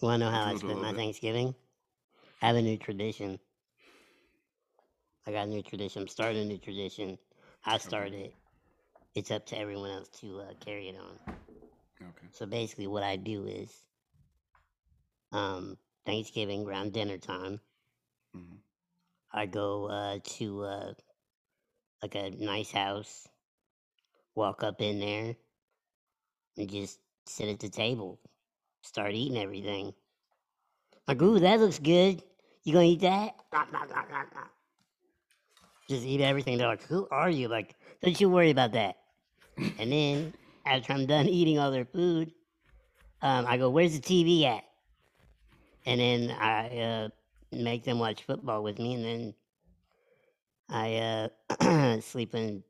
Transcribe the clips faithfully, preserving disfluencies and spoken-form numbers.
You want to know how I spent my Thanksgiving? I have a new tradition. I got a new tradition. I'm starting a new tradition. I started it. It's up to everyone else to uh, carry it on. Okay. So basically, what I do is um, Thanksgiving around dinner time, mm-hmm. I go uh, to uh, like a nice house, walk up in there, and just sit at the table, start eating everything. Like, ooh, that looks good. You gonna eat that? Nah, nah, nah, nah, nah. Just eat everything. They're like, who are you? Like, don't you worry about that. And then after I'm done eating all their food, um, I go, where's the T V at? And then I uh, make them watch football with me, and then I uh, sleep in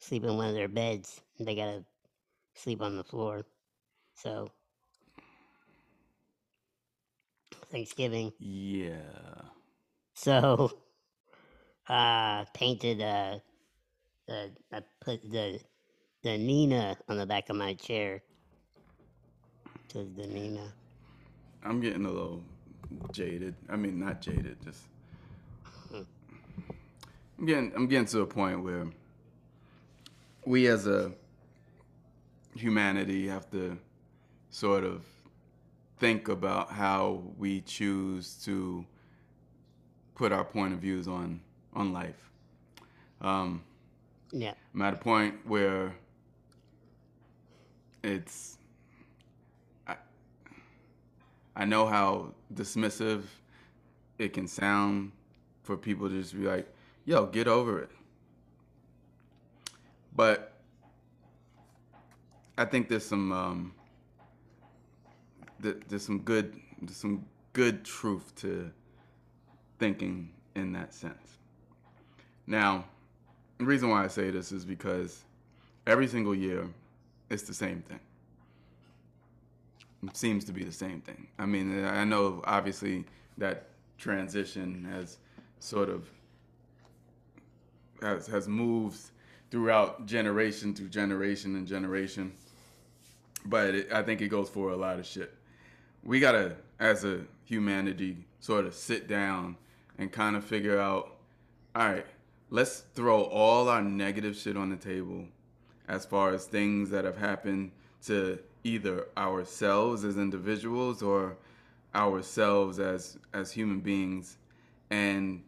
sleep in one of their beds. They gotta sleep on the floor. So Thanksgiving. Yeah. So uh painted uh, uh I put the the Nina on the back of my chair. Cause the Nina. I'm getting a little jaded. I mean, not jaded, just I'm getting I'm getting to a point where we as a humanity have to sort of think about how we choose to put our point of views on on life. Um, yeah, I'm at a point where it's I, I know how dismissive it can sound for people to just be like, "Yo, get over it." But I think there's some um, th- there's some good there's some good truth to thinking in that sense. Now, the reason why I say this is because every single year, it's the same thing. It seems to be the same thing. I mean, I know obviously that transition has sort of has has moved throughout generation through generation and generation, but it, I think it goes for a lot of shit. We gotta, as a humanity, sort of sit down and kind of figure out, all right, let's throw all our negative shit on the table as far as things that have happened to either ourselves as individuals or ourselves as, as human beings, and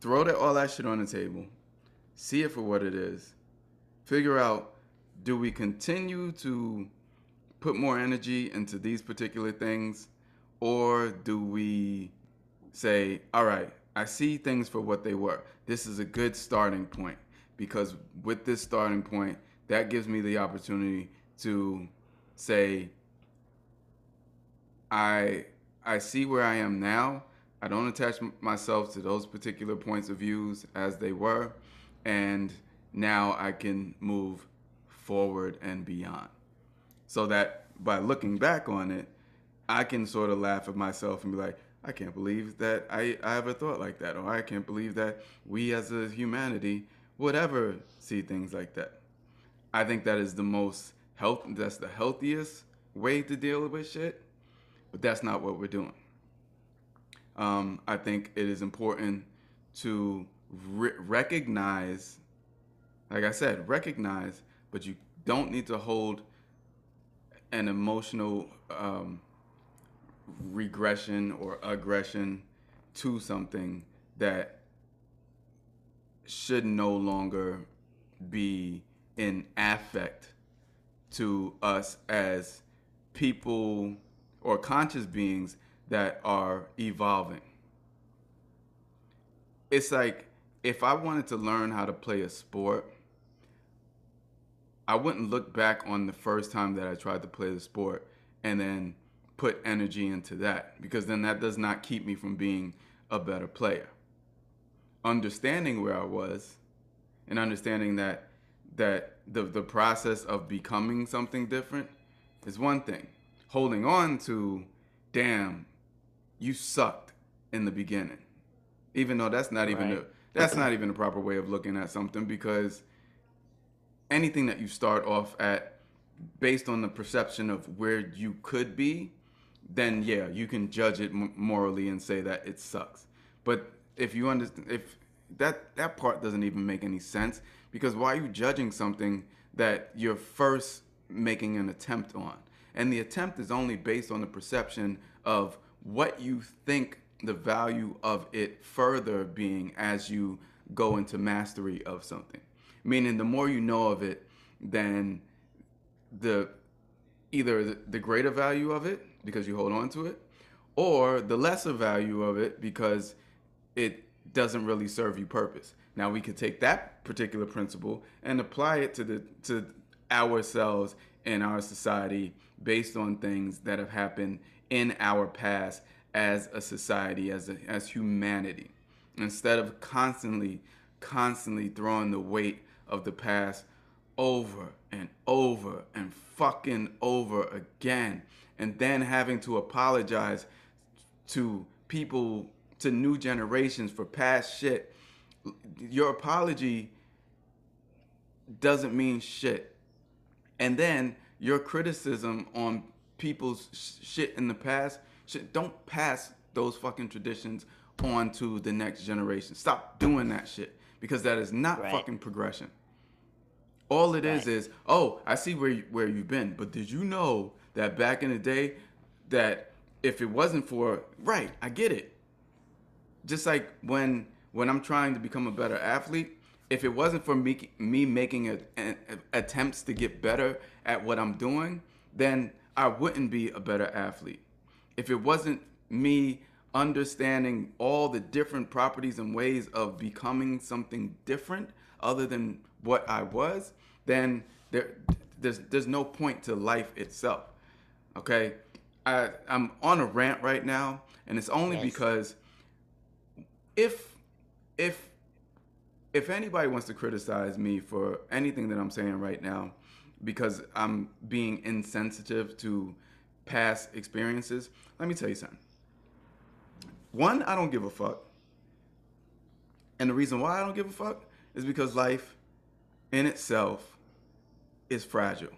throw that, all that shit on the table, see it for what it is, figure out, do we continue to put more energy into these particular things, or do we say, all right, I see things for what they were. This is a good starting point, because with this starting point, that gives me the opportunity to say, I I see where I am now. I don't attach myself to those particular points of views as they were, and now I can move forward and beyond. So that by looking back on it, I can sort of laugh at myself and be like, I can't believe that I, I ever thought like that, or I can't believe that we as a humanity would ever see things like that. I think that is the most health, that's the healthiest way to deal with shit, but that's not what we're doing. Um, I think it is important to re- recognize, like I said, recognize, but you don't need to hold an emotional um, regression or aggression to something that should no longer be in affect to us as people or conscious beings that are evolving. It's like, if I wanted to learn how to play a sport, I wouldn't look back on the first time that I tried to play the sport and then put energy into that, because then that does not keep me from being a better player. Understanding where I was and understanding that that the, the process of becoming something different is one thing. Holding on to, damn, you sucked in the beginning, even though that's not even right. a, that's not even a proper way of looking at something, because anything that you start off at based on the perception of where you could be then yeah, you can judge it morally and say that it sucks. But if you understand, if that that part doesn't even make any sense, because why are you judging something that you're first making an attempt on? And the attempt is only based on the perception of what you think the value of it further being as you go into mastery of something. Meaning the more you know of it, then the either the greater value of it because you hold on to it, or the lesser value of it because it doesn't really serve you purpose. Now we could take that particular principle and apply it to the to ourselves in our society based on things that have happened in our past as a society, as a, as humanity. Instead of constantly, constantly throwing the weight of the past over and over and fucking over again, and then having to apologize to people, to new generations for past shit. Your apology doesn't mean shit. And then your criticism on people's sh shit in the past, shit, don't pass those fucking traditions on to the next generation. Stop doing that shit, because that is not right. fucking progression. All it right. is is, oh, I see where, you, where you've been, but did you know that back in the day that if it wasn't for, right, I get it. Just like when when I'm trying to become a better athlete, if it wasn't for me, me making a, a, attempts to get better at what I'm doing, then I wouldn't be a better athlete. If it wasn't me understanding all the different properties and ways of becoming something different other than what I was, then there, there's, there's no point to life itself, okay? I, I'm on a rant right now, and it's only yes. because if, if, if anybody wants to criticize me for anything that I'm saying right now, because I'm being insensitive to past experiences, let me tell you something. One, I don't give a fuck. And the reason why I don't give a fuck is because life in itself is fragile.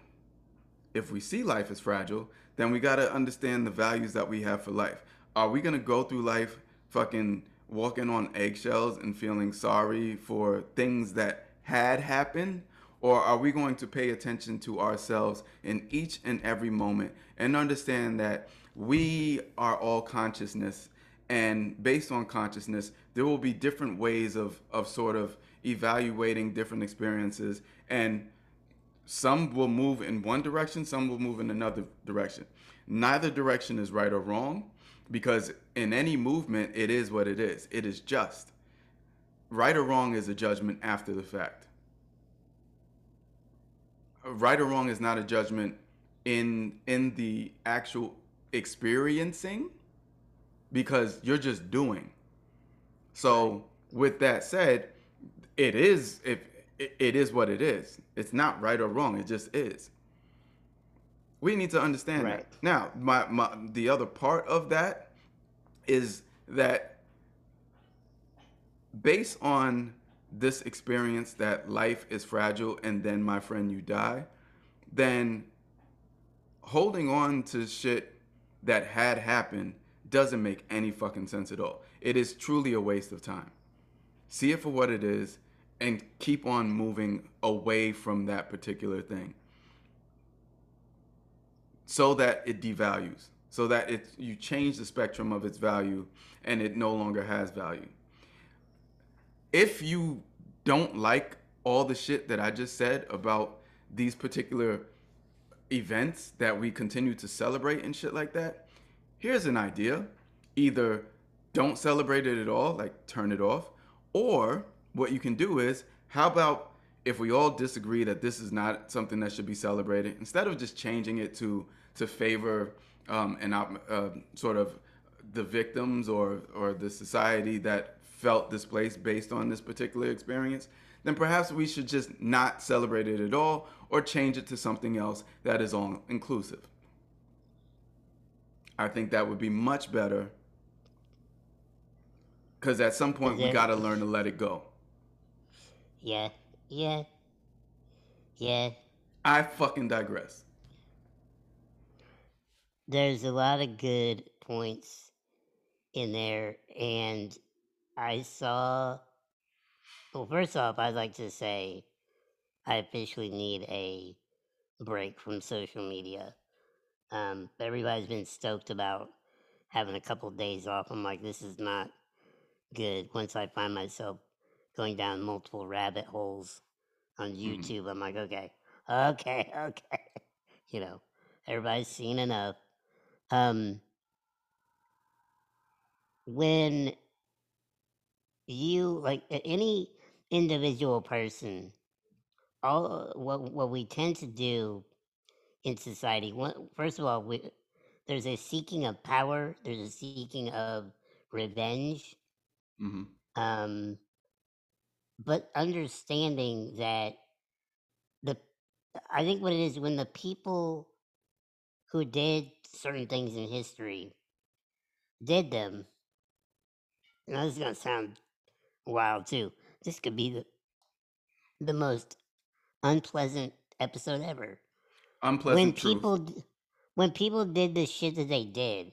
If we see life as fragile, then we gotta understand the values that we have for life. Are we gonna go through life fucking walking on eggshells and feeling sorry for things that had happened? Or are we going to pay attention to ourselves in each and every moment and understand that we are all consciousness, and based on consciousness, there will be different ways of, of sort of evaluating different experiences, and some will move in one direction, some will move in another direction. Neither direction is right or wrong, because in any movement, it is what it is. It is just. Right or wrong is a judgment after the fact. Right or wrong is not a judgment in in the actual experiencing, because you're just doing. So with that said, it is if it, it is what it is. It's not right or wrong. It just is. We need to understand right. that. Now, my, my the other part of that is that based on this experience that life is fragile and then, my friend, you die, then holding on to shit that had happened doesn't make any fucking sense at all. It is truly a waste of time. See it for what it is and keep on moving away from that particular thing, so that it devalues, so that it, you change the spectrum of its value and it no longer has value. If you don't like all the shit that I just said about these particular events that we continue to celebrate and shit like that, here's an idea. Either don't celebrate it at all, like turn it off, or what you can do is, how about if we all disagree that this is not something that should be celebrated, instead of just changing it to to favor um, and uh, sort of the victims or, or the society that felt displaced based on this particular experience, then perhaps we should just not celebrate it at all, or change it to something else that is all inclusive. I think that would be much better, because at some point yeah. we gotta learn to let it go. Yeah, yeah, yeah. I fucking digress. there's a lot of good points in there, and I saw, well, first off, I'd like to say I officially need a break from social media. Um, everybody's been stoked about having a couple days off. I'm like, this is not good. Once I find myself going down multiple rabbit holes on YouTube, mm-hmm. I'm like, okay, okay, okay. You know, everybody's seen enough. Um, when you, like, any individual person, all what what we tend to do in society, one, first of all, we, there's a seeking of power, there's a seeking of revenge, mm-hmm. um, but understanding that the, I think what it is, when the people who did certain things in history did them, now this is gonna sound wild too. This could be the the most unpleasant episode ever. Unpleasant when truth. people when people did the shit that they did,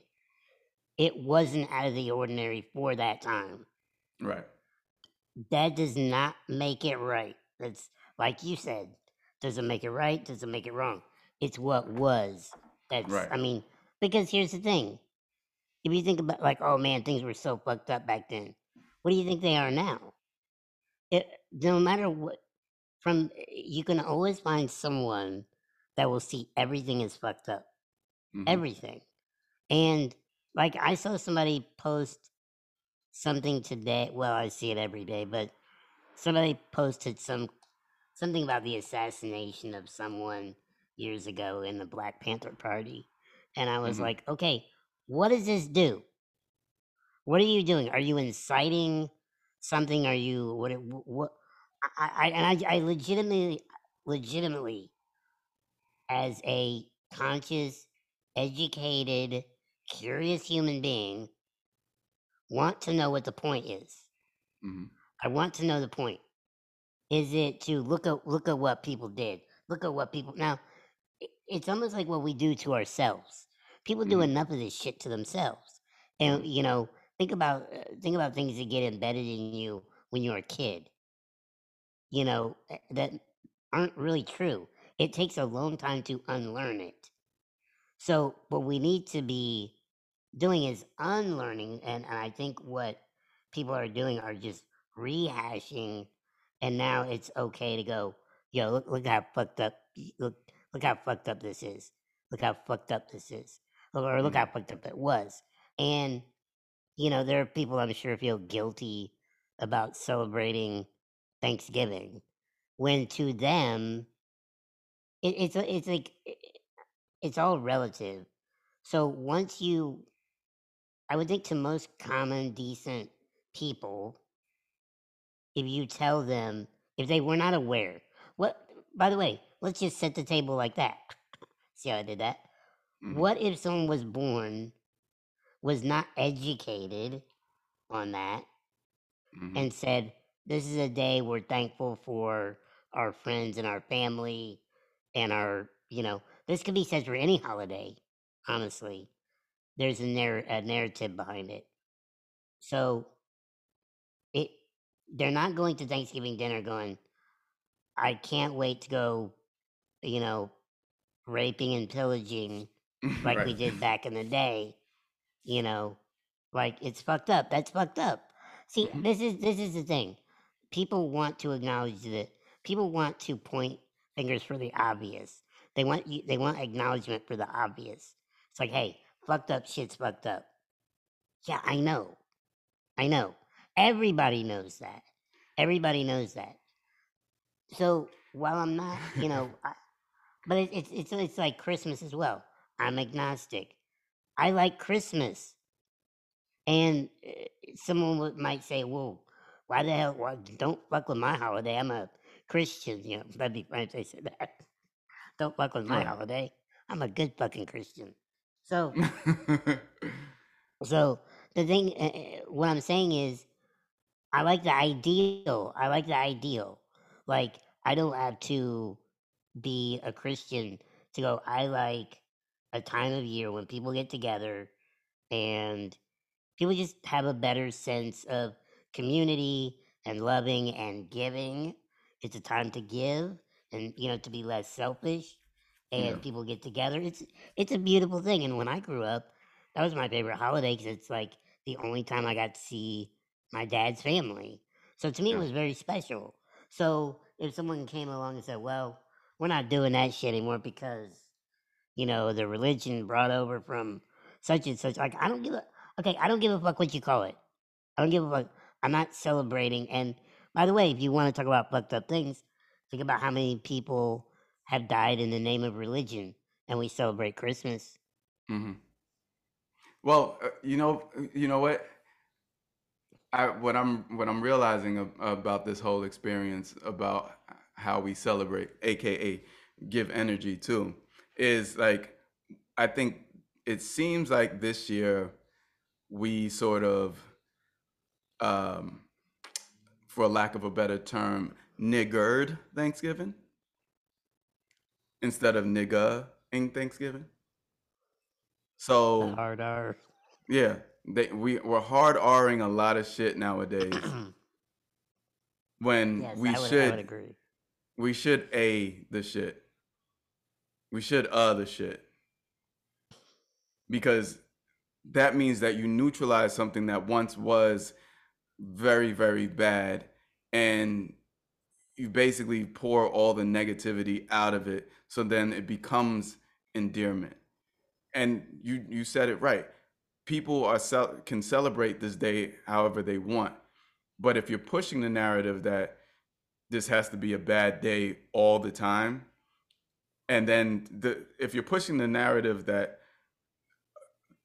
it wasn't out of the ordinary for that time. Right. That does not make it right. That's, like you said, doesn't make it right, doesn't make it wrong. It's what was. That's right. I mean, because here's the thing. If you think about, like, oh man, things were so fucked up back then. What do you think they are now? It, no matter what, from you can always find someone that will see everything is fucked up, mm-hmm. everything. And like I saw somebody post something today. Well, I see it every day, but somebody posted some something about the assassination of someone years ago in the Black Panther Party, and I was mm-hmm. like, okay, what does this do? What are you doing? Are you inciting something? Are you what? What? I, I and I, I legitimately, legitimately, as a conscious, educated, curious human being, want to know what the point is. Mm-hmm. I want to know the point. Is it to look at look at what people did? Look at what people now. It's almost like what we do to ourselves. People do mm-hmm. enough of this shit to themselves, and you know, think about think about things that get embedded in you when you're a kid. You know, that aren't really true. It takes a long time to unlearn it. So what we need to be doing is unlearning, and, and I think what people are doing are just rehashing. And now it's okay to go, yo, look, look how fucked up, look, look how fucked up this is. Look how fucked up this is. Or look how fucked up it was. And, you know, there are people I'm sure feel guilty about celebrating Thanksgiving, when to them, it, it's it's like, it, it's all relative. So once you, I would think to most common, decent people, if you tell them, if they were not aware, what, by the way, let's just set the table like that. See how I did that? Mm-hmm. What if someone was born, was not educated on that, mm-hmm. and said, this is a day we're thankful for our friends and our family and our, you know, this could be said for any holiday, honestly. There's a, narr- a narrative behind it. So it they're not going to Thanksgiving dinner going, I can't wait to go, you know, raping and pillaging like right. we did back in the day. You know, like, it's fucked up. That's fucked up. See, this is this is the thing. People want to acknowledge that. People want to point fingers for the obvious. They want you, they want acknowledgement for the obvious. It's like, hey, fucked up shit's fucked up. Yeah, I know. I know. Everybody knows that. Everybody knows that. So while I'm not, you know, I, but it, it's it's it's like Christmas as well. I'm agnostic. I like Christmas. And someone might say, well, why the hell, why, don't fuck with my holiday. I'm a Christian. You know, that'd be funny if they said that. Don't fuck with my yeah. holiday. I'm a good fucking Christian. So, so the thing, uh, what I'm saying is, I like the ideal. I like the ideal. Like, I don't have to be a Christian to go, I like a time of year when people get together and people just have a better sense of community and loving and giving. It's a time to give and you know to be less selfish, and Yeah. people get together. It's it's a beautiful thing. And when I grew up, that was my favorite holiday because it's like the only time I got to see my dad's family. So to me, it Yeah. was very special. So if someone came along and said, "Well, we're not doing that shit anymore because you know the religion brought over from such and such," like I don't give a okay, I don't give a fuck what you call it. I don't give a fuck. I'm not celebrating. And by the way, if you want to talk about fucked up things, think about how many people have died in the name of religion, and we celebrate Christmas. hmm Well, uh, you know, you know what? I, what I'm what I'm realizing ab- about this whole experience about how we celebrate, aka give energy to, is like I think it seems like this year we sort of, um, for lack of a better term, niggered Thanksgiving instead of niggering Thanksgiving. The So hard R. yeah, they, we we're hard Ring a lot of shit nowadays when Yes, we I would I would should agree. we should a the shit. We should uh the shit, because that means that you neutralize something that once was very, very bad, and you basically pour all the negativity out of it, so then it becomes endearment. And you you said it right. People are cel- can celebrate this day however they want. But if you're pushing the narrative that this has to be a bad day all the time, and then the, if you're pushing the narrative that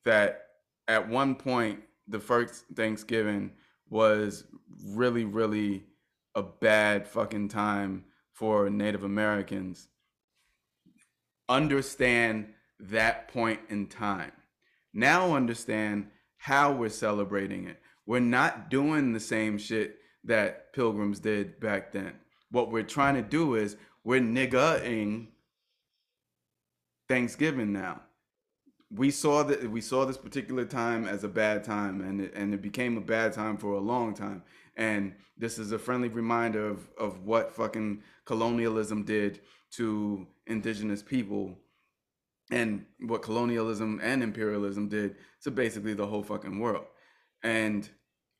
that at one point the first Thanksgiving was really, really a bad fucking time for Native Americans, understand that point in time. Now understand how we're celebrating it. We're not doing the same shit that pilgrims did back then. What we're trying to do is we're niggering Thanksgiving now. We saw that we saw this particular time as a bad time, and it, and it became a bad time for a long time. And this is a friendly reminder of of what fucking colonialism did to indigenous people, and what colonialism and imperialism did to basically the whole fucking world. And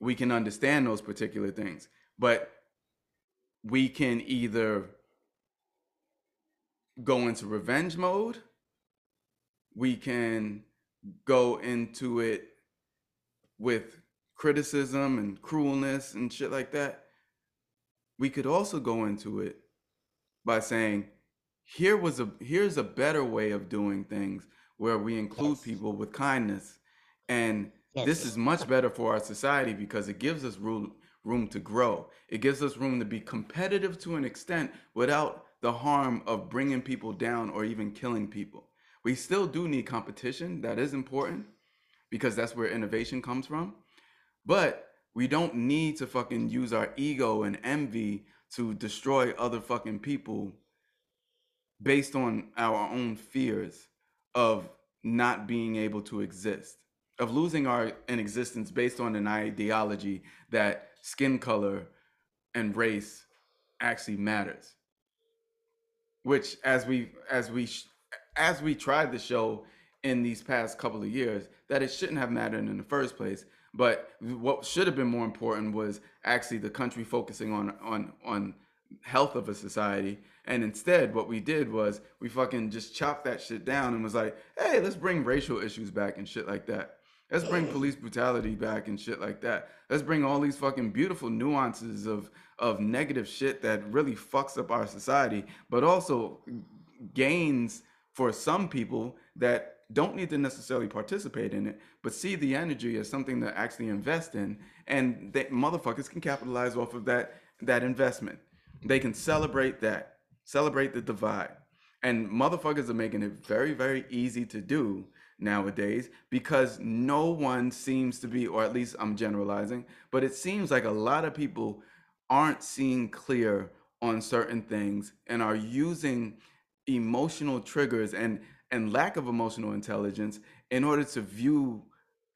we can understand those particular things, but we can either go into revenge mode, we can go into it with criticism and cruelness and shit like that. We could also go into it by saying, here was a here's a better way of doing things where we include Yes, people with kindness, and yes, this is much better for our society because it gives us room room to grow. It gives us room to be competitive to an extent without the harm of bringing people down or even killing people. We still do need competition. That is important because that's where innovation comes from, but we don't need to fucking use our ego and envy to destroy other fucking people based on our own fears of not being able to exist, of losing our an existence based on an ideology that skin color and race actually matters. Which, as we as we sh- as we tried to show in these past couple of years, that it shouldn't have mattered in the first place. But what should have been more important was actually the country focusing on on on health of a society. And instead, what we did was we fucking just chopped that shit down and was like, hey, let's bring racial issues back and shit like that. Let's bring police brutality back and shit like that. Let's bring all these fucking beautiful nuances of of negative shit that really fucks up our society, but also gains for some people that don't need to necessarily participate in it, but see the energy as something to actually invest in, and that motherfuckers can capitalize off of that that investment. They can celebrate that, celebrate the divide, and motherfuckers are making it very, very easy to do nowadays because no one seems to be, or at least I'm generalizing, but it seems like a lot of people aren't seeing clear on certain things and are using emotional triggers and and lack of emotional intelligence in order to view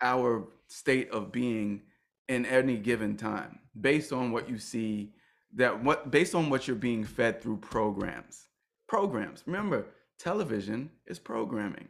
our state of being in any given time based on what you see, that what based on what you're being fed through programs. Programs. Remember, television is programming.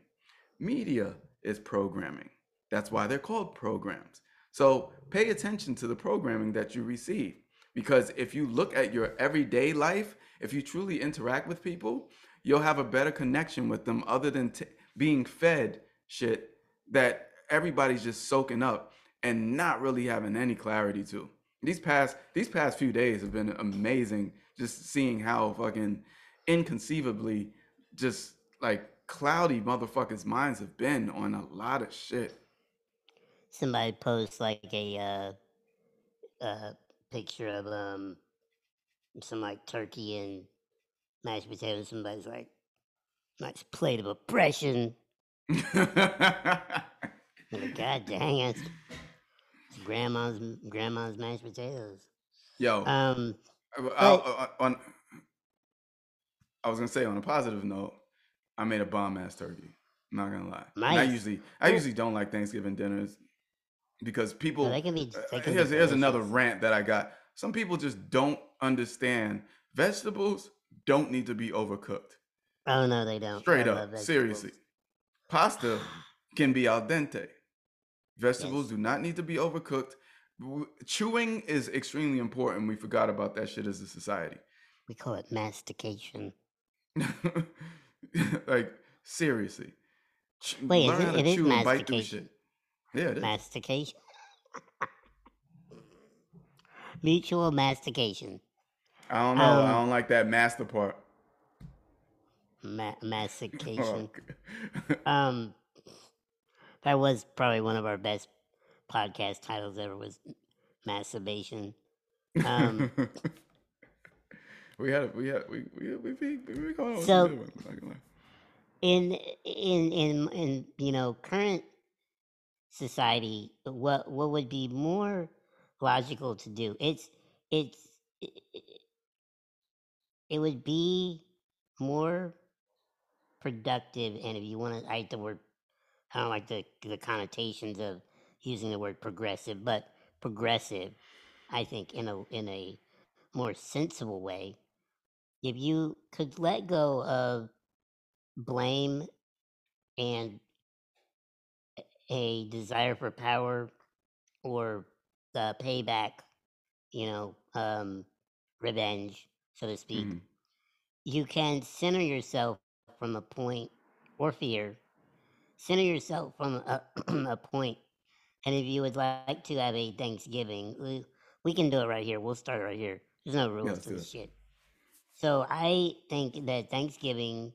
Media is programming. That's why they're called programs. So pay attention to the programming that you receive, because if you look at your everyday life, if you truly interact with people, you'll have a better connection with them other than t- being fed shit that everybody's just soaking up and not really having any clarity to. These past these past few days have been amazing, just seeing how fucking inconceivably just like cloudy motherfuckers' minds have been on a lot of shit. Somebody posts like a uh, uh, picture of um some like turkey and mashed potatoes. Somebody's like, nice plate of oppression. God dang it. Grandma's grandma's mashed potatoes. Yo, um, I, I, on I was gonna say on a positive note, I made a bomb ass turkey. I'm not gonna lie. Nice. I usually I usually don't like Thanksgiving dinners because people. No, they can be, they can here's be here's another rant that I got. Some people just don't understand vegetables don't need to be overcooked. Oh no, they don't. Straight I up, seriously, pasta can be al dente. Vegetables yes. do not need to be overcooked. Chewing is extremely important. We forgot about that shit as a society. We call it mastication. Like, seriously. Wait, Learn is it, how it to is chew mastication. And bite through shit. Yeah, it is. Mastication. Mutual mastication. I don't know. Um, I don't like that master part. Ma- mastication. Oh, um... That was probably one of our best podcast titles ever, was masturbation. Um, we had a, we had we we we we, we going on so with one, in in in in you know current society, what what would be more logical to do? It's it's it, it would be more productive, and if you want to, I hate the word. I don't like the the connotations of using the word progressive, but progressive, I think, in a in a more sensible way, if you could let go of blame and a desire for power or uh, payback, you know, um, revenge, so to speak, mm-hmm. you can center yourself from a point or fear. Center yourself from a, a point, and if you would like to have a Thanksgiving, we, we can do it right here. We'll start right here. There's no rules to this shit. So I think that Thanksgiving,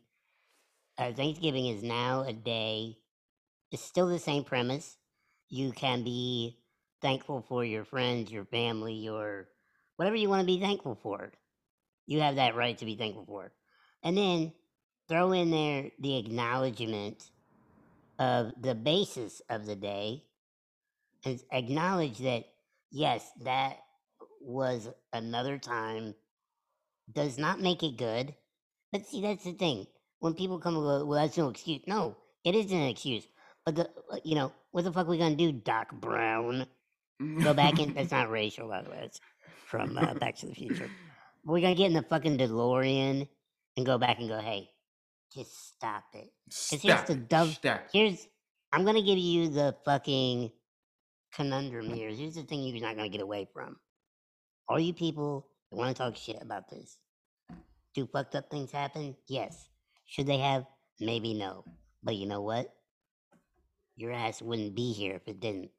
uh, Thanksgiving is now a day. It's still the same premise. You can be thankful for your friends, your family, your whatever you want to be thankful for. You have that right to be thankful for, and then throw in there the acknowledgement of the basis of the day, is acknowledge that, yes, that was another time, does not make it good. But see, that's the thing. When people come and go, well, that's no excuse. No, it isn't an excuse. But, the you know, what the fuck are we going to do, Doc Brown? Go back in. That's not racial, by the way. It's from uh, Back to the Future. We're going to get in the fucking DeLorean and go back and go, hey, just stop it. Stop. Here's the dove. Stop. Here's. I'm gonna give you the fucking conundrum here. Here's the thing you're not gonna get away from. All you people that want to talk shit about this. Do fucked up things happen? Yes. Should they have? Maybe no. But you know what? Your ass wouldn't be here if it didn't.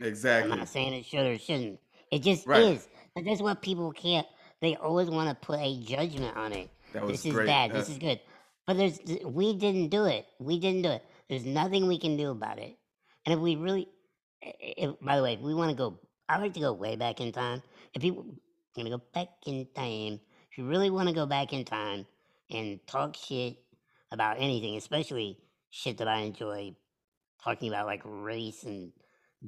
Exactly. I'm not saying it should or shouldn't. It just right. is. But that's what people can't. They always want to put a judgment on it. That was this great. Is bad. That's... This is good. But there's, we didn't do it. We didn't do it. There's nothing we can do about it. And if we really, if, by the way, if we want to go, I like to go way back in time. If people going to go back in time, if you really want to go back in time and talk shit about anything, especially shit that I enjoy talking about, like race and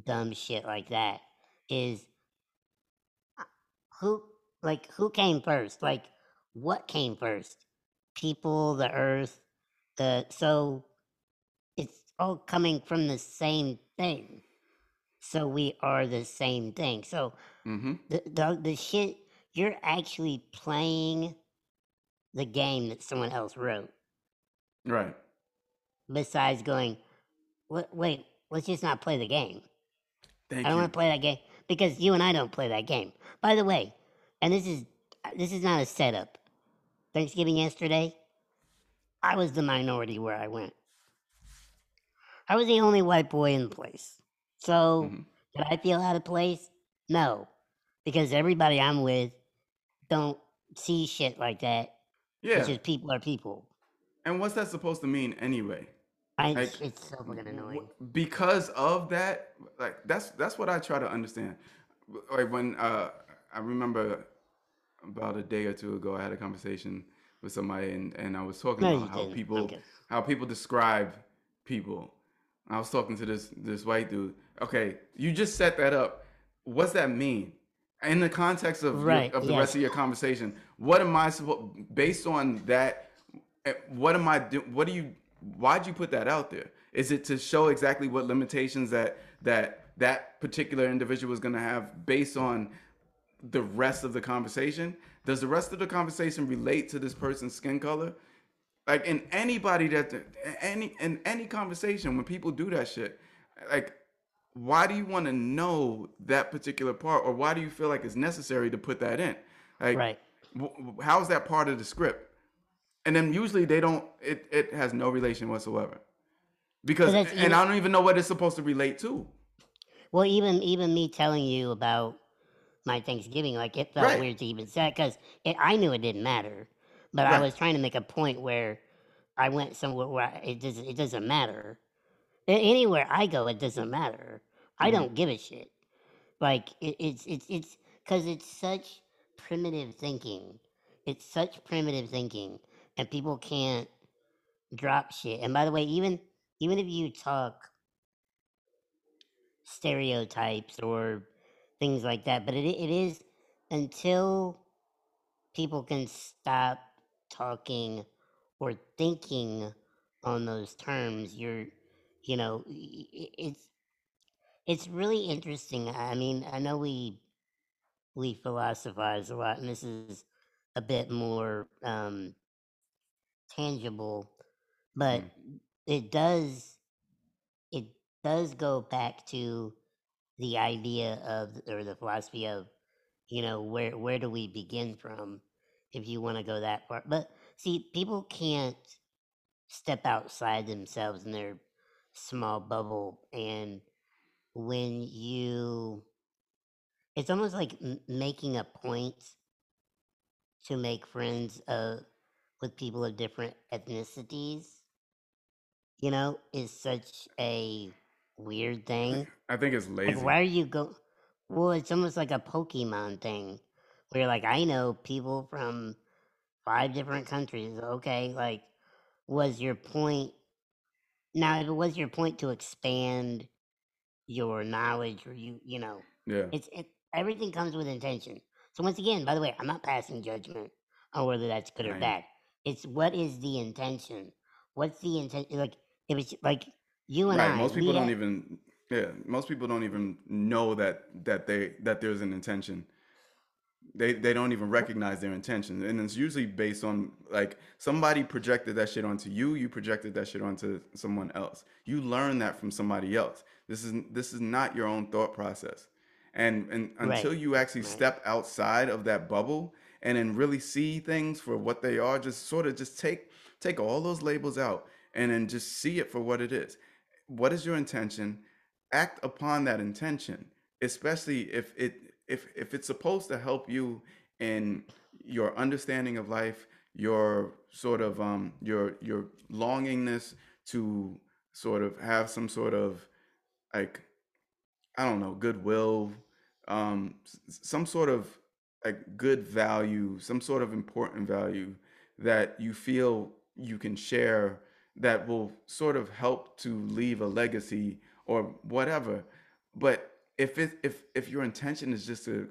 dumb shit like that, is who, like, who came first? Like, what came first? People, the earth, The so it's all coming from the same thing. So we are the same thing. So mm-hmm. the, the the shit, you're actually playing the game that someone else wrote. Right. Besides going, wait, let's just not play the game. Thank I don't you. want to play that game because you and I don't play that game. By the way, and this is this is not a setup. Thanksgiving yesterday, I was the minority where I went. I was the only white boy in the place. So mm-hmm. did I feel out of place? No, because everybody I'm with don't see shit like that. Yeah, it's just people are people. And what's that supposed to mean anyway? I, like, it's so fucking annoying. Because of that, like that's that's what I try to understand. Like when uh, I remember about a day or two ago, I had a conversation with somebody, and, and I was talking no, about how didn't. people okay. how people describe people. I was talking to this this white dude. Okay, you just set that up. What's that mean? In the context of right, your, of the yes. rest of your conversation, what am I supposed? Based on that, what am I do? What do you? Why'd you put that out there? Is it to show exactly what limitations that that that particular individual is going to have based on the rest of the conversation? Does the rest of the conversation relate to this person's skin color? Like in anybody that any in any conversation, when people do that shit, like why do you want to know that particular part, or why do you feel like it's necessary to put that in? Like, right. w- how is that part of the script? And then usually they don't. It, it has no relation whatsoever, because and even, I don't even know what it's supposed to relate to. Well, even even me telling you about my Thanksgiving, like it felt right. weird to even say because I knew it didn't matter. But right. I was trying to make a point where I went somewhere where it doesn't, it doesn't matter. Anywhere I go, it doesn't matter. Mm-hmm. I don't give a shit. Like, it, it's, it's, it's, because it's such primitive thinking. It's such primitive thinking. And people can't drop shit. And by the way, even, even if you talk stereotypes or things like that, but it it is until people can stop talking or thinking on those terms, you're, you know, it's, it's really interesting. I mean, I know we, we philosophize a lot, and this is a bit more um, tangible, but mm. it does, it does go back to the idea of, or the philosophy of, you know, where, where do we begin from? If you want to go that far. But see, people can't step outside themselves in their small bubble. And when you, it's almost like m- making a point to make friends of, with people of different ethnicities, you know, is such a weird thing. I think it's lazy. Like, why are you go? Well, it's almost like a Pokemon thing. We're like, I know people from five different countries. Okay, like, was your point... Now, if it was your point to expand your knowledge, or you, you know... Yeah. It's, it, everything comes with intention. So once again, by the way, I'm not passing judgment on whether that's good right. or bad. It's what is the intention? What's the intention? Like, if it's, like, you and right. I... Most people don't have, even... Yeah, most people don't even know that that they that there's an intention. They they don't even recognize their intentions, and it's usually based on like somebody projected that shit onto you. You projected that shit onto someone else. You learn that from somebody else. This is this is not your own thought process, and and until right. you actually right. step outside of that bubble and then really see things for what they are, just sort of just take take all those labels out and then just see it for what it is. What is your intention? Act upon that intention, especially if it. If if it's supposed to help you in your understanding of life, your sort of um your your longingness to sort of have some sort of like I don't know goodwill, um some sort of like good value, some sort of important value that you feel you can share that will sort of help to leave a legacy or whatever, but. If it if if your intention is just to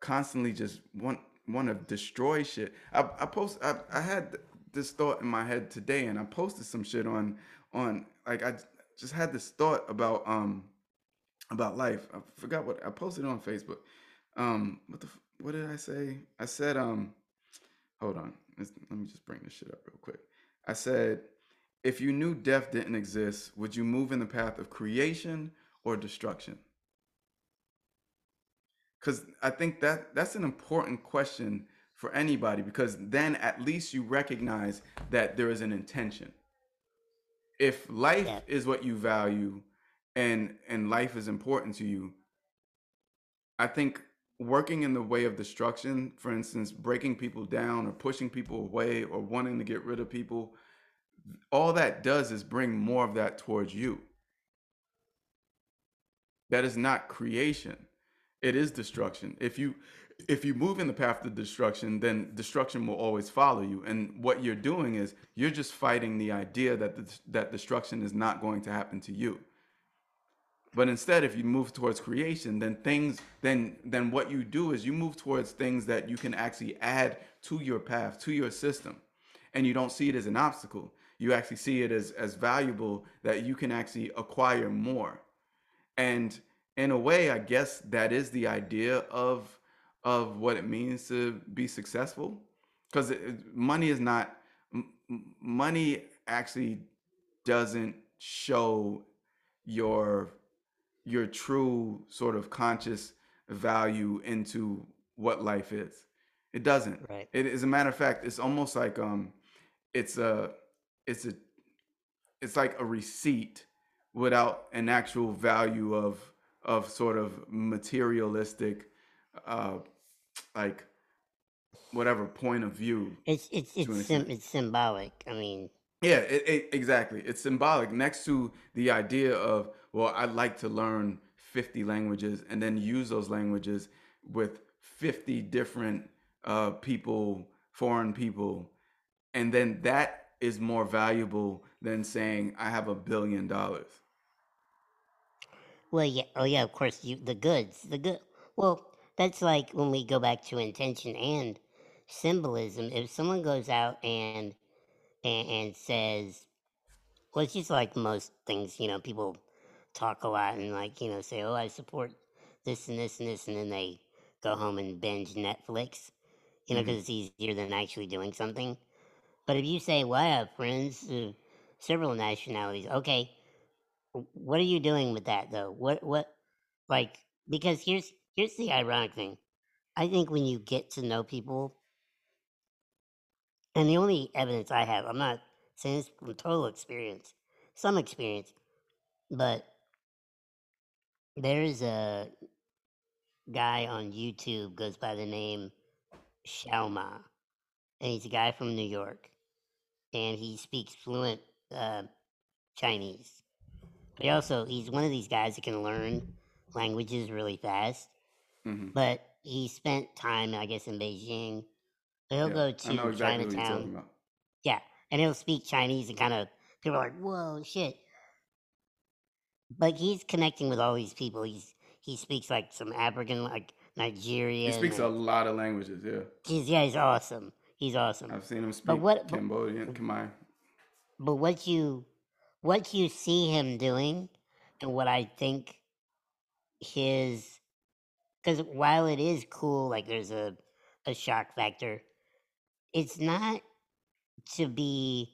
constantly just want want to destroy shit, I I post I I had this thought in my head today, and I posted some shit on on like I just had this thought about um about life. I forgot what I posted on Facebook. Um, what the what did I say? I said um, hold on, Let's, let me just bring this shit up real quick. I said, if you knew death didn't exist, would you move in the path of creation or destruction? Because I think that that's an important question for anybody, because then at least you recognize that there is an intention. If life yeah. is what you value and and life is important to you, I think working in the way of destruction, for instance, breaking people down or pushing people away or wanting to get rid of people, all that does is bring more of that towards you. That is not creation. It is destruction. If you if you move in the path of destruction, then destruction will always follow you. And what you're doing is you're just fighting the idea that the, that destruction is not going to happen to you. But instead, if you move towards creation, then things then then what you do is you move towards things that you can actually add to your path, to your system. And you don't see it as an obstacle. You actually see it as, as valuable, that you can actually acquire more. And in a way, I guess that is the idea of, of what it means to be successful. Because money is not, m- money actually doesn't show your, your true sort of conscious value into what life is. It doesn't. Right. It, as a matter of fact, it's almost like, um, it's a, it's a, it's like a receipt without an actual value of, of sort of materialistic, uh, like whatever point of view. It's, it's, it's, sim- it's symbolic. I mean, yeah, it, it, exactly. It's symbolic next to the idea of, well, I'd like to learn fifty languages and then use those languages with fifty different uh, people, foreign people. And then that is more valuable than saying I have a billion dollars. Well, yeah. Oh yeah, of course you, the goods, the good. Well, that's like when we go back to intention and symbolism, if someone goes out and, and, and says, well, it's just like most things, you know, people talk a lot and like, you know, say, oh, I support this and this and this. And then they go home and binge Netflix, you know, because mm-hmm. it's easier than actually doing something. But if you say, well, I have friends of several nationalities, okay, what are you doing with that though? What, what, like, because here's, here's the ironic thing. I think when you get to know people, and the only evidence I have, I'm not saying this from total experience, some experience, but there is a guy on YouTube, goes by the name Shalma, and he's a guy from New York, and he speaks fluent uh, Chinese. But he also, he's one of these guys that can learn languages really fast, mm-hmm. but he spent time, I guess, in Beijing. But he'll yeah, go to I know exactly Chinatown. What you're talking about. Yeah, and he'll speak Chinese and kind of, people are like, whoa, shit. But he's connecting with all these people. He's He speaks like some African, like Nigerian. He speaks and, a lot of languages, yeah. He's, yeah, he's awesome. He's awesome. I've seen him speak but what, Cambodian, but, Khmer. But what you, what you see him doing and what I think his... Because while it is cool, like there's a, a shock factor, it's not to be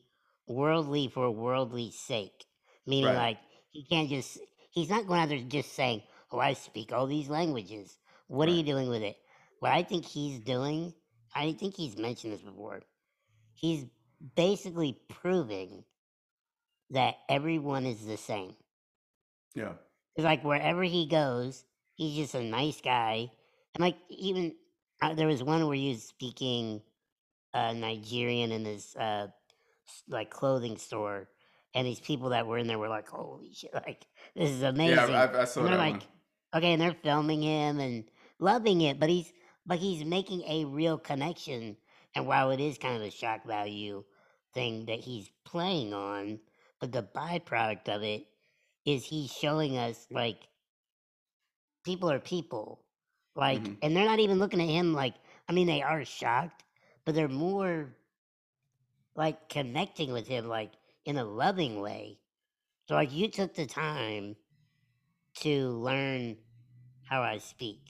worldly for worldly's sake. Meaning right. like, he can't just... He's not going out there just saying... Oh, I speak all these languages. What right. are you doing with it? What I think he's doing, I think he's mentioned this before. He's basically proving that everyone is the same. Yeah. It's like wherever he goes, he's just a nice guy. And like even, uh, there was one where he was speaking uh, Nigerian in this uh, like clothing store. And these people that were in there were like, holy shit, like, this is amazing. Yeah, I, I saw and they're that like, one. Okay, and they're filming him and loving it, but he's but he's making a real connection. And while it is kind of a shock value thing that he's playing on, but the byproduct of it is he's showing us like people are people, like, mm-hmm. and they're not even looking at him like. I mean, they are shocked, but they're more like connecting with him, like in a loving way. So like you took the time to learn how I speak,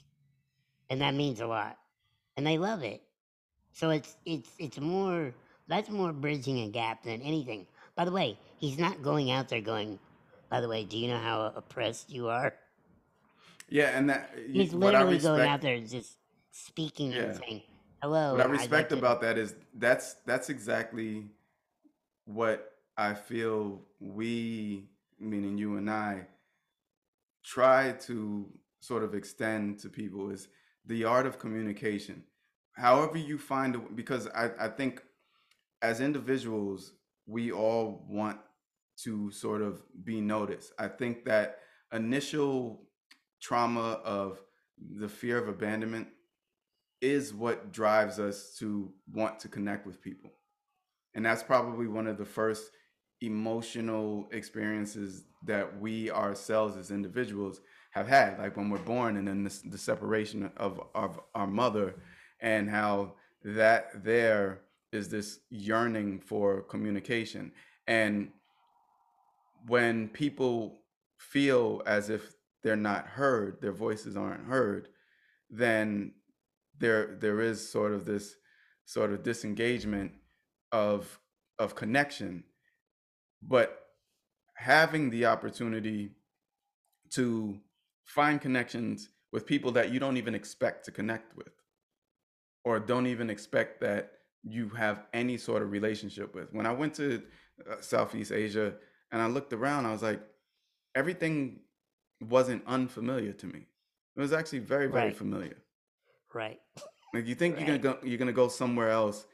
and that means a lot, and they love it. So it's it's it's more, that's more bridging a gap than anything. By the way, he's not going out there going, by the way, do you know how oppressed you are? Yeah, and that you, he's literally what I respect, going out there and just speaking yeah. and saying, hello. What I respect like about that is that's that's exactly what I feel we, meaning you and I, try to sort of extend to people is the art of communication. However you find it, because I, I think as individuals, we all want to sort of be noticed. I think that initial trauma of the fear of abandonment is what drives us to want to connect with people. And that's probably one of the first emotional experiences that we ourselves as individuals have had, like when we're born and then the, the separation of, of our mother, and how that there is this yearning for communication. And when people feel as if they're not heard, their voices aren't heard, then there there is sort of this sort of disengagement of of connection. But having the opportunity to find connections with people that you don't even expect to connect with, or don't even expect that you have any sort of relationship with. When I went to Southeast Asia and I looked around, I was like, everything wasn't unfamiliar to me. It was actually very, very right. familiar. Right. Like you think right. you're gonna go, you're gonna go somewhere else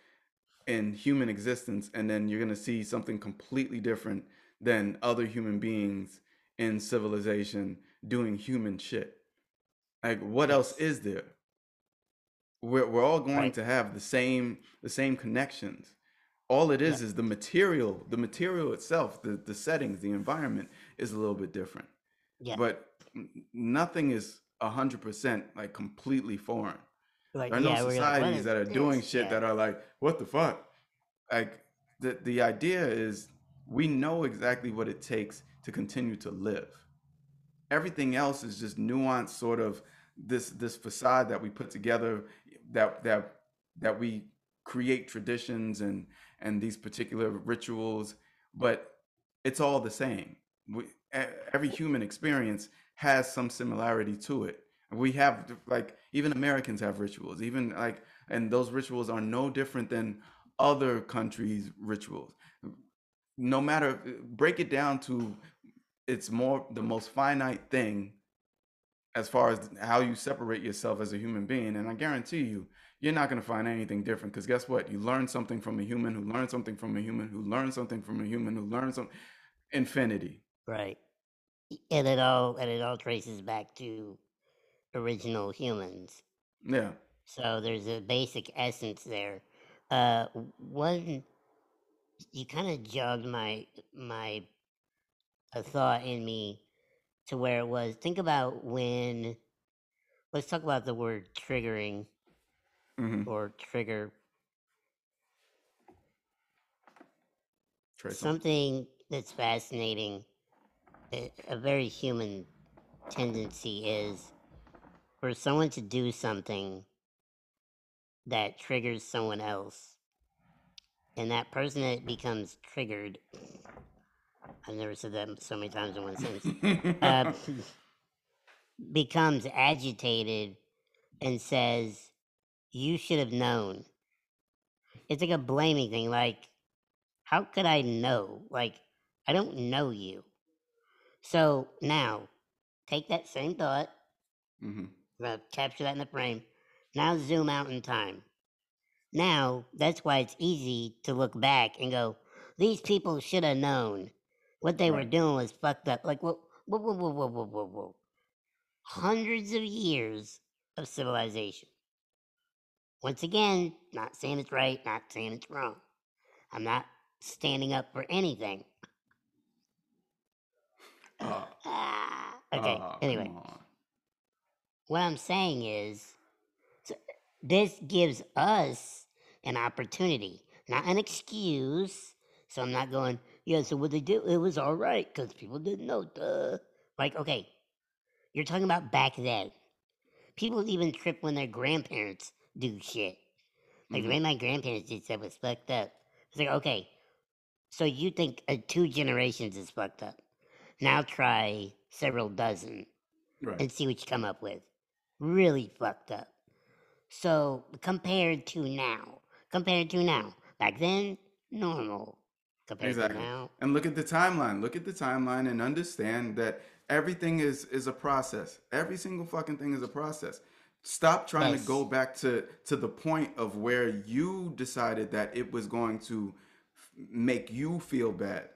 in human existence, and then you're gonna see something completely different than other human beings in civilization doing human shit. Like what yes. else is there? We're we're all going right. to have the same the same connections. All it is yeah. is the material, the material itself, the the settings, the environment is a little bit different. Yeah. But nothing is a hundred percent like completely foreign. Like, there are yeah, no societies like, that are doing this? shit yeah. that are like, what the fuck? Like the the idea is we know exactly what it takes to continue to live. Everything else is just nuanced, sort of this this facade that we put together, that that that we create traditions and and these particular rituals, but it's all the same. We, every human experience has some similarity to it. We have, like, even Americans have rituals, even like, and those rituals are no different than other countries' rituals. No matter, break it down to, it's more the most finite thing as far as how you separate yourself as a human being. And I guarantee you, you're not going to find anything different, because guess what? You learn something from a human who learned something from a human who learned something from a human who learned something. Infinity. Right. And it all and it all traces back to original humans. Yeah. So there's a basic essence there. Uh, one, you kind of jogged my my a thought in me to where it was. Think about when. Let's talk about the word triggering, mm-hmm. or trigger. Trace Something on. That's fascinating. A very human tendency is for someone to do something that triggers someone else, and that person that becomes triggered, I've never said that so many times in one sentence, uh, becomes agitated and says, you should have known. It's like a blaming thing, like, how could I know? Like, I don't know you. So now, take that same thought, mm-hmm. uh, capture that in the frame, now zoom out in time. Now, that's why it's easy to look back and go, these people should have known what they right. were doing was fucked up. Like, whoa, whoa, whoa, whoa, whoa, whoa, whoa, whoa. Hundreds of years of civilization. Once again, not saying it's right, not saying it's wrong. I'm not standing up for anything. Uh, okay, uh, anyway. What I'm saying is, so this gives us an opportunity. not an excuse. So I'm not going, yeah, so what they do, it was all right, because people didn't know, duh. Like, okay, you're talking about back then. People even trip when their grandparents do shit. Like, mm-hmm. the way my grandparents did stuff was fucked up. It's like, okay, so you think uh, two generations is fucked up. Now try several dozen right. and see what you come up with. Really fucked up. So, compared to now, compared to now, back then, normal. Compared exactly. to now. And look at the timeline. Look at the timeline and understand that everything is, is a process. Every single fucking thing is a process. Stop trying yes. to go back to, to the point of where you decided that it was going to make you feel bad.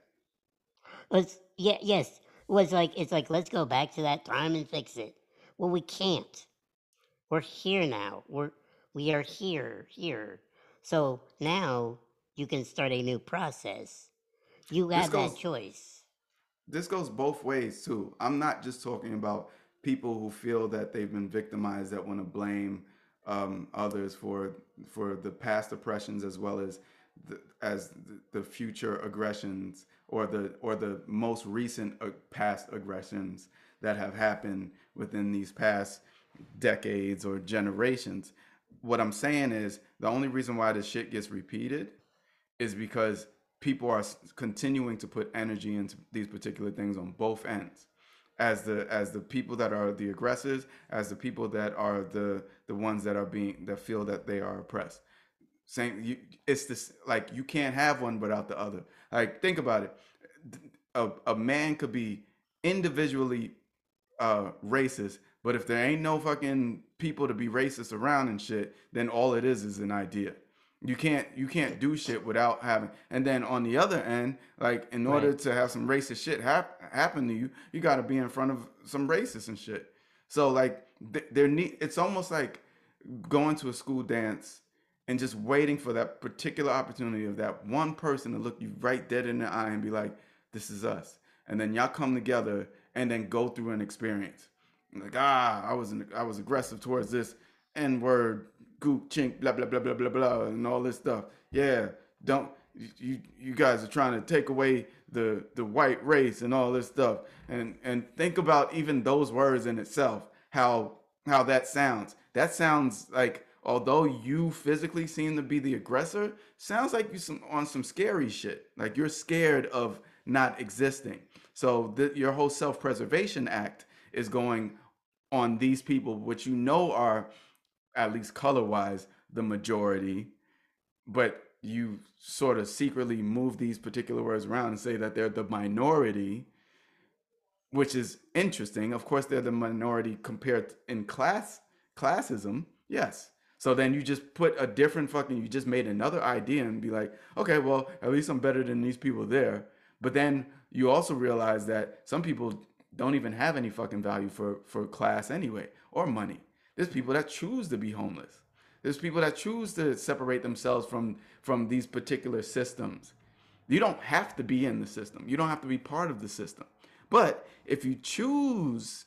It's, yeah, yes. It was like, it's like, let's go back to that time and fix it. Well, we can't. We're here now. We're, we are here, here. So now you can start a new process. You have that choice. This goes both ways too. I'm not just talking about people who feel that they've been victimized that want to blame um, others for for the past oppressions as well as the, as the future aggressions or the or the most recent past aggressions that have happened within these past decades or generations. What I'm saying is the only reason why this shit gets repeated is because people are continuing to put energy into these particular things on both ends. As the as the people that are the aggressors, as the people that are the the ones that are being that feel that they are oppressed. Same, you, it's this like you can't have one without the other. Like think about it, a a man could be individually uh, racist, but if there ain't no fucking people to be racist around and shit, then all it is is an idea. You can't you can't do shit without having. And then on the other end, like in order right. to have some racist shit hap- happen to you, you got to be in front of some racists and shit. So like th- there need it's almost like going to a school dance and just waiting for that particular opportunity of that one person to look you right dead in the eye and be like, "This is us." And then y'all come together and then go through an experience. Like ah, I was in, I was aggressive towards this N-word. Goop, chink, blah, blah, blah, blah, blah, blah, and all this stuff. Yeah, don't, you you guys are trying to take away the the white race and all this stuff. And and think about even those words in itself, how how that sounds. That sounds like, although you physically seem to be the aggressor, sounds like you some on some scary shit. Like you're scared of not existing. So the, your whole self-preservation act is going on these people, which you know are, at least color-wise, the majority, but you sort of secretly move these particular words around and say that they're the minority, which is interesting. Of course, they're the minority compared in class, classism, yes. So then you just put a different fucking, you just made another idea and be like, okay, well, at least I'm better than these people there. But then you also realize that some people don't even have any fucking value for, for class anyway, or money. There's people that choose to be homeless. There's people that choose to separate themselves from, from these particular systems. You don't have to be in the system. You don't have to be part of the system. But if you choose,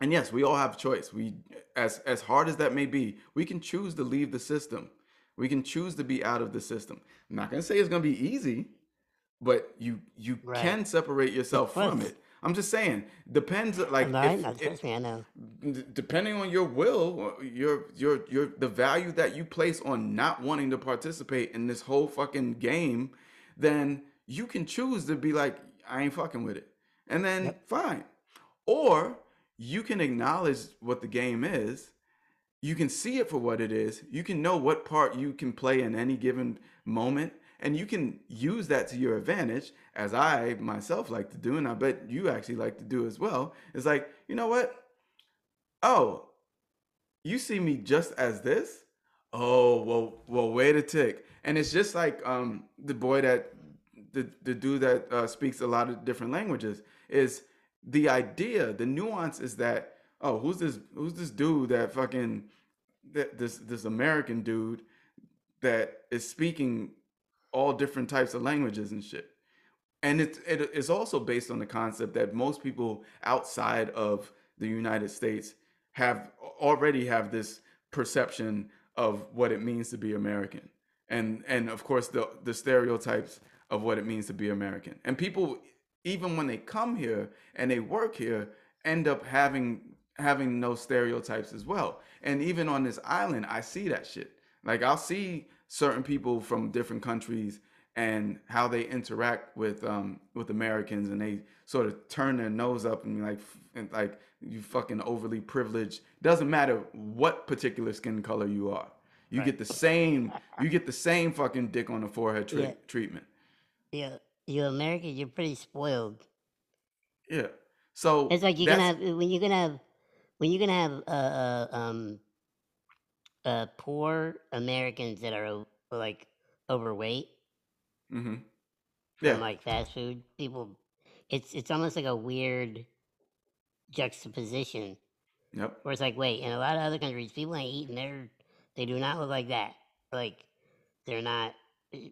and yes, we all have choice. We, as, as hard as that may be, we can choose to leave the system. We can choose to be out of the system. I'm not going to say it's going to be easy, but you you right. can separate yourself from it. I'm just saying, depends like right, if, if, me, I know. depending on your will, your your your the value that you place on not wanting to participate in this whole fucking game, then you can choose to be like, I ain't fucking with it. And then yep. fine. Or you can acknowledge what the game is. You can see it for what it is. You can know what part you can play in any given moment. And you can use that to your advantage, as I myself like to do, and I bet you actually like to do as well. It's like, you know what? Oh, you see me just as this? Oh, well, well, wait a tick. And it's just like um, the boy that, the, the dude that uh, speaks a lot of different languages, is the idea, the nuance is that, oh, who's this, who's this dude that fucking, that this, this American dude that is speaking all different types of languages and shit. And it, it, it's also based on the concept that most people outside of the United States have already have this perception of what it means to be American. and and of course the the stereotypes of what it means to be American. And people, even when they come here and they work here, end up having having those stereotypes as well. And even on this island, I see that shit. Like, I'll see certain people from different countries and how they interact with um with Americans, and they sort of turn their nose up and be like, and like, you fucking overly privileged. Doesn't matter what particular skin color you are, you right. get the same you get the same fucking dick on the forehead tra- yeah. treatment. Yeah, you Americans, you're pretty spoiled. Yeah, so it's like you're gonna have when you're gonna have when you're gonna have uh, uh um uh poor Americans that are like overweight. Mm-hmm. Yeah. From like fast food people, it's it's almost like a weird juxtaposition. Yep. Where it's like, wait, in a lot of other countries, people ain't eating their, they do not look like that. Like, they're not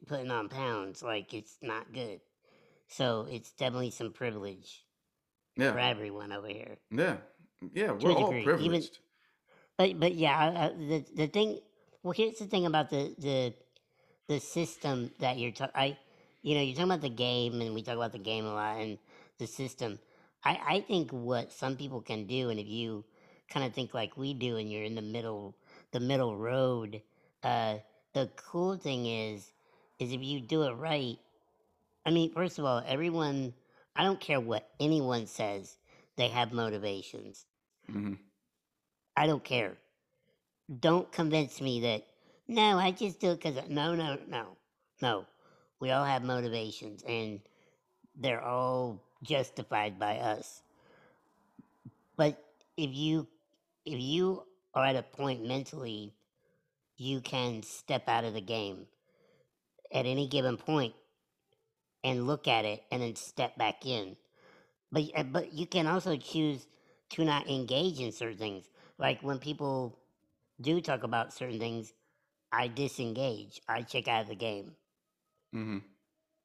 putting on pounds. Like, it's not good. So it's definitely some privilege. Yeah. For everyone over here. Yeah. Yeah. We're all degree. privileged. Even, but but yeah, I, I, the the thing. Well, here's the thing about the the. The system that you're talking, I, you know, you're talking about the game, and we talk about the game a lot, and the system. I, I think what some people can do, and if you kind of think like we do, and you're in the middle, the middle road, uh, the cool thing is, is if you do it right. I mean, first of all, everyone, I don't care what anyone says, they have motivations. Mm-hmm. I don't care. Don't convince me that. No, I just do it because, no, no, no, no. We all have motivations, and they're all justified by us. But if you, if you are at a point mentally, you can step out of the game at any given point and look at it and then step back in. But, but you can also choose to not engage in certain things. Like, when people do talk about certain things, I disengage. I check out of the game. Mm-hmm.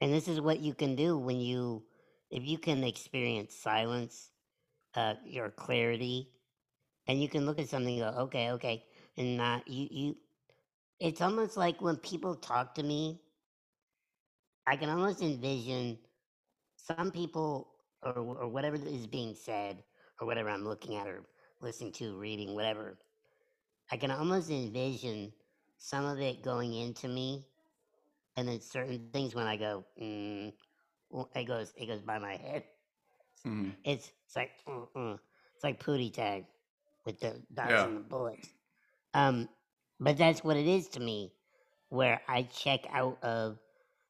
And this is what you can do when you, if you can experience silence, uh, your clarity, and you can look at something and go, okay, okay, and not, you, you, it's almost like when people talk to me, I can almost envision some people or, or whatever is being said or whatever I'm looking at or listening to, reading, whatever. I can almost envision some of it going into me, and then certain things when I go, mm, it goes, it goes by my head. Mm-hmm. It's, it's like, uh-uh. It's like Pootie Tang with the dots yeah. and the bullets. Um, but that's what it is to me, where I check out of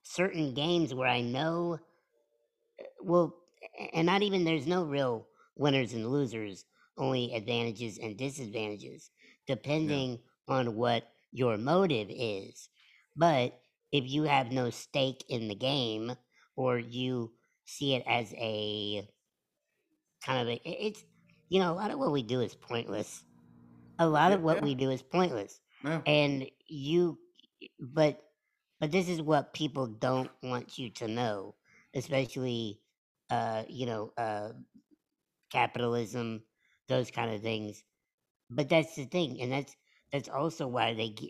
certain games where I know, well, and not even, there's no real winners and losers, only advantages and disadvantages, depending yeah. on what your motive is. But if you have no stake in the game, or you see it as a kind of a, it's, you know, a lot of what we do is pointless. A lot yeah, of what yeah. we do is pointless. Yeah. And you, but, but this is what people don't want you to know, especially, uh, you know, uh, capitalism, those kind of things. But that's the thing. And that's, That's also why they get,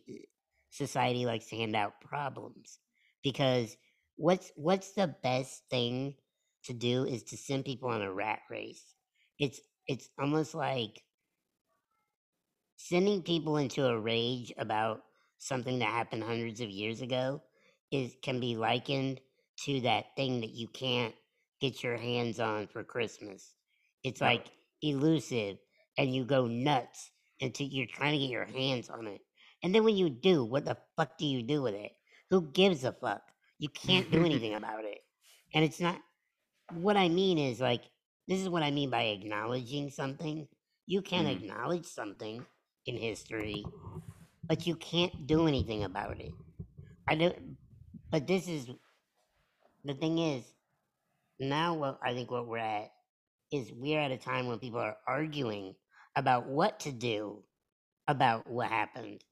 society likes to hand out problems, because what's what's the best thing to do is to send people on a rat race. It's it's almost like sending people into a rage about something that happened hundreds of years ago is can be likened to that thing that you can't get your hands on for Christmas. It's like elusive, and you go nuts until you're trying to get your hands on it. And then when you do, what the fuck do you do with it? Who gives a fuck? You can't do anything about it. And it's not, what I mean is like, this is what I mean by acknowledging something. You can mm. acknowledge something in history, but you can't do anything about it. I don't, but this is, the thing is, now what I think what we're at is we're at a time when people are arguing about what to do about what happened,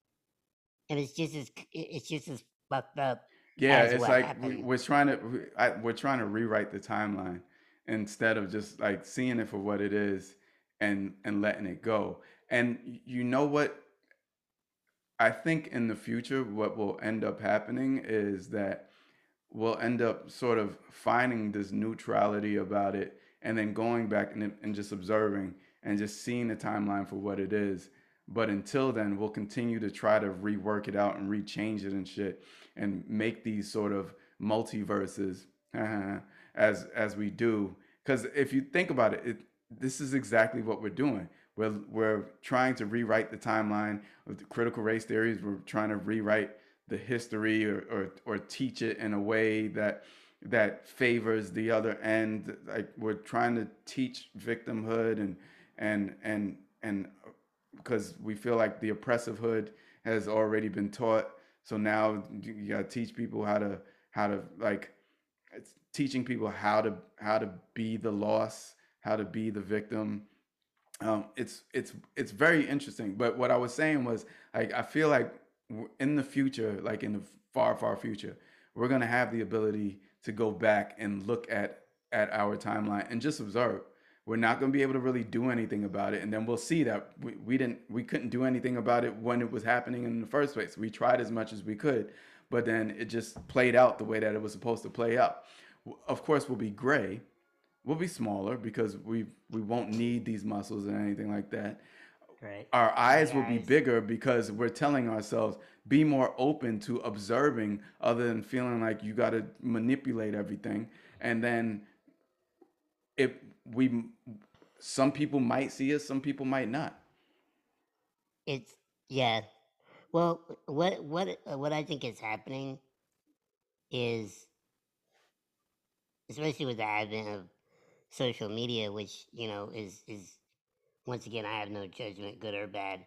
and it's just as it's just as fucked up. Yeah, as it's what like happened. we're trying to we're trying to rewrite the timeline instead of just like seeing it for what it is and and letting it go. And you know what? I think in the future, what will end up happening is that we'll end up sort of finding this neutrality about it and then going back and, and just observing and just seeing the timeline for what it is. But until then, we'll continue to try to rework it out and rechange it and shit and make these sort of multiverses uh, as as we do. Because if you think about it, it, this is exactly what we're doing. We're, we're trying to rewrite the timeline of the critical race theories. We're trying to rewrite the history or, or, or teach it in a way that that favors the other end. Like, we're trying to teach victimhood and and and and because we feel like the oppressive hood has already been taught. So now you gotta teach people how to how to like it's teaching people how to how to be the loss, how to be the victim. Um, it's it's it's very interesting. But what I was saying was, like, I feel like in the future, like in the far far future, we're gonna have the ability to go back and look at at our timeline and just observe. We're not going to be able to really do anything about it, and then we'll see that we, we didn't we couldn't do anything about it when it was happening in the first place. We tried as much as we could, but then it just played out the way that it was supposed to play out. Of course, we'll be gray, we'll be smaller because we we won't need these muscles and anything like that. Right. Our eyes will be bigger because we're telling ourselves, be more open to observing, other than feeling like you got to manipulate everything. And then if we, some people might see us, some people might not. It's, yeah. Well, what what what I think is happening is, especially with the advent of social media, which, you know, is is once again, I have no judgment, good or bad,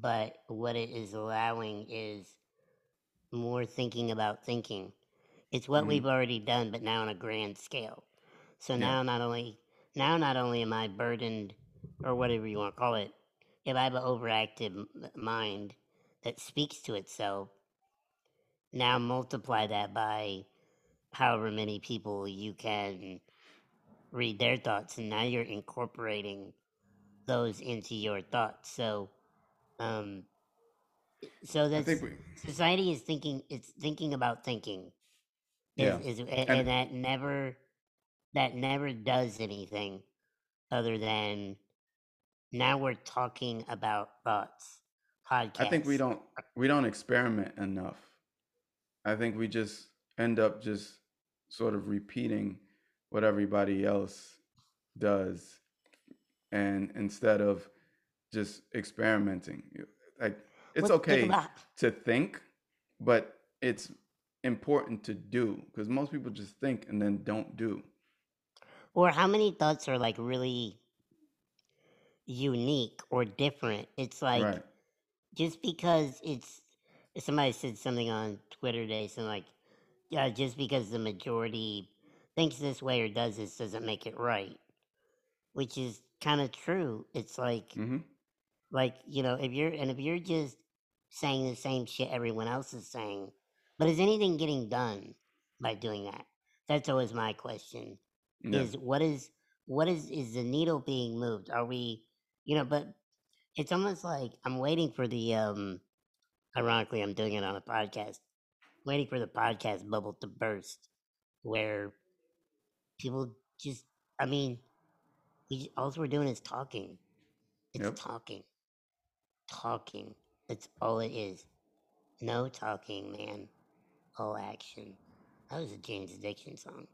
but what it is allowing is more thinking about thinking. It's what mm-hmm. we've already done, but now on a grand scale. So yeah. now not only now not only am I burdened, or whatever you want to call it, if I have an overactive mind that speaks to itself, now multiply that by however many people you can read their thoughts, and now you're incorporating those into your thoughts. So, um, so that's, we... society is thinking. It's thinking about thinking. Yeah, is, is, and, and that never. That never does anything other than now we're talking about thoughts. Podcasts. I think we don't we don't experiment enough. I think we just end up just sort of repeating what everybody else does, and instead of just experimenting. Like, it's okay to think, but it's important to do, because most people just think and then don't do. Or how many thoughts are, like, really unique or different? It's like, right. just because it's, somebody said something on Twitter today, something like, yeah, just because the majority thinks this way or does this doesn't make it right, which is kind of true. It's like, mm-hmm. like, you know, if you're, and if you're just saying the same shit everyone else is saying, but is anything getting done by doing that? That's always my question. Yeah. Is what is what is is the needle being moved? Are we, you know? But it's almost like I'm waiting for the. Um, ironically, I'm doing it on a podcast, waiting for the podcast bubble to burst, where people just. I mean, we all we're doing is talking. It's yep. talking, talking. That's all it is. No talking, man. All action. That was a James Addiction song.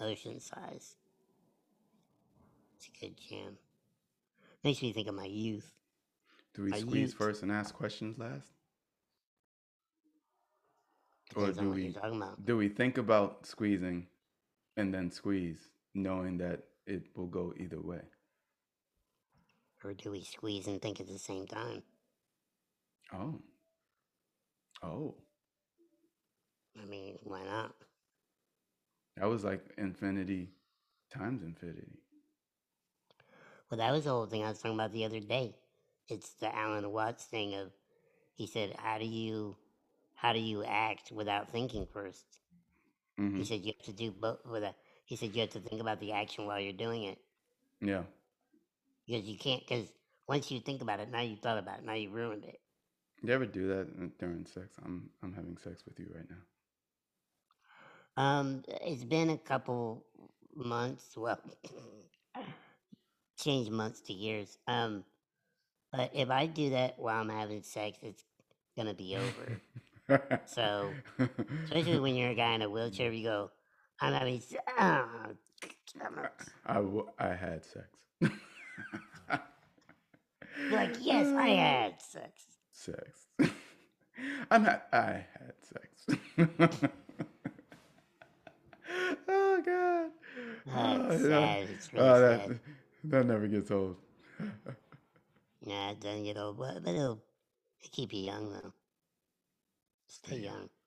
Ocean Size. It's a good jam. Makes me think of my youth. Do we my squeeze youth. First and ask questions last? Depends or do we do we think about squeezing and then squeeze, knowing that it will go either way? Or do we squeeze and think at the same time? Oh. Oh. I mean, why not? That was like infinity times infinity. Well, that was the whole thing I was talking about the other day. It's the Alan Watts thing of, he said, how do you, how do you act without thinking first? Mm-hmm. He said you have to do both. With a, he said you have to think about the action while you're doing it. Yeah. Because you can't. Because once you think about it, now you thought about it, now you ruined it. You ever do that during sex? I'm I'm having sex with you right now. Um, it's been a couple months. Well, change months to years. Um, but if I do that while I'm having sex, it's gonna be over. So, especially when you're a guy in a wheelchair, you go, "I'm having sex." Oh, I, w- I had sex. You're like, "Yes, I had sex." Sex. I'm ha- I had sex. Oh God. That's Oh, yeah. sad. It's really Oh, sad. that that never gets old. Yeah, it doesn't get old, but but it'll, it'll keep you young though. Stay Stay young. young.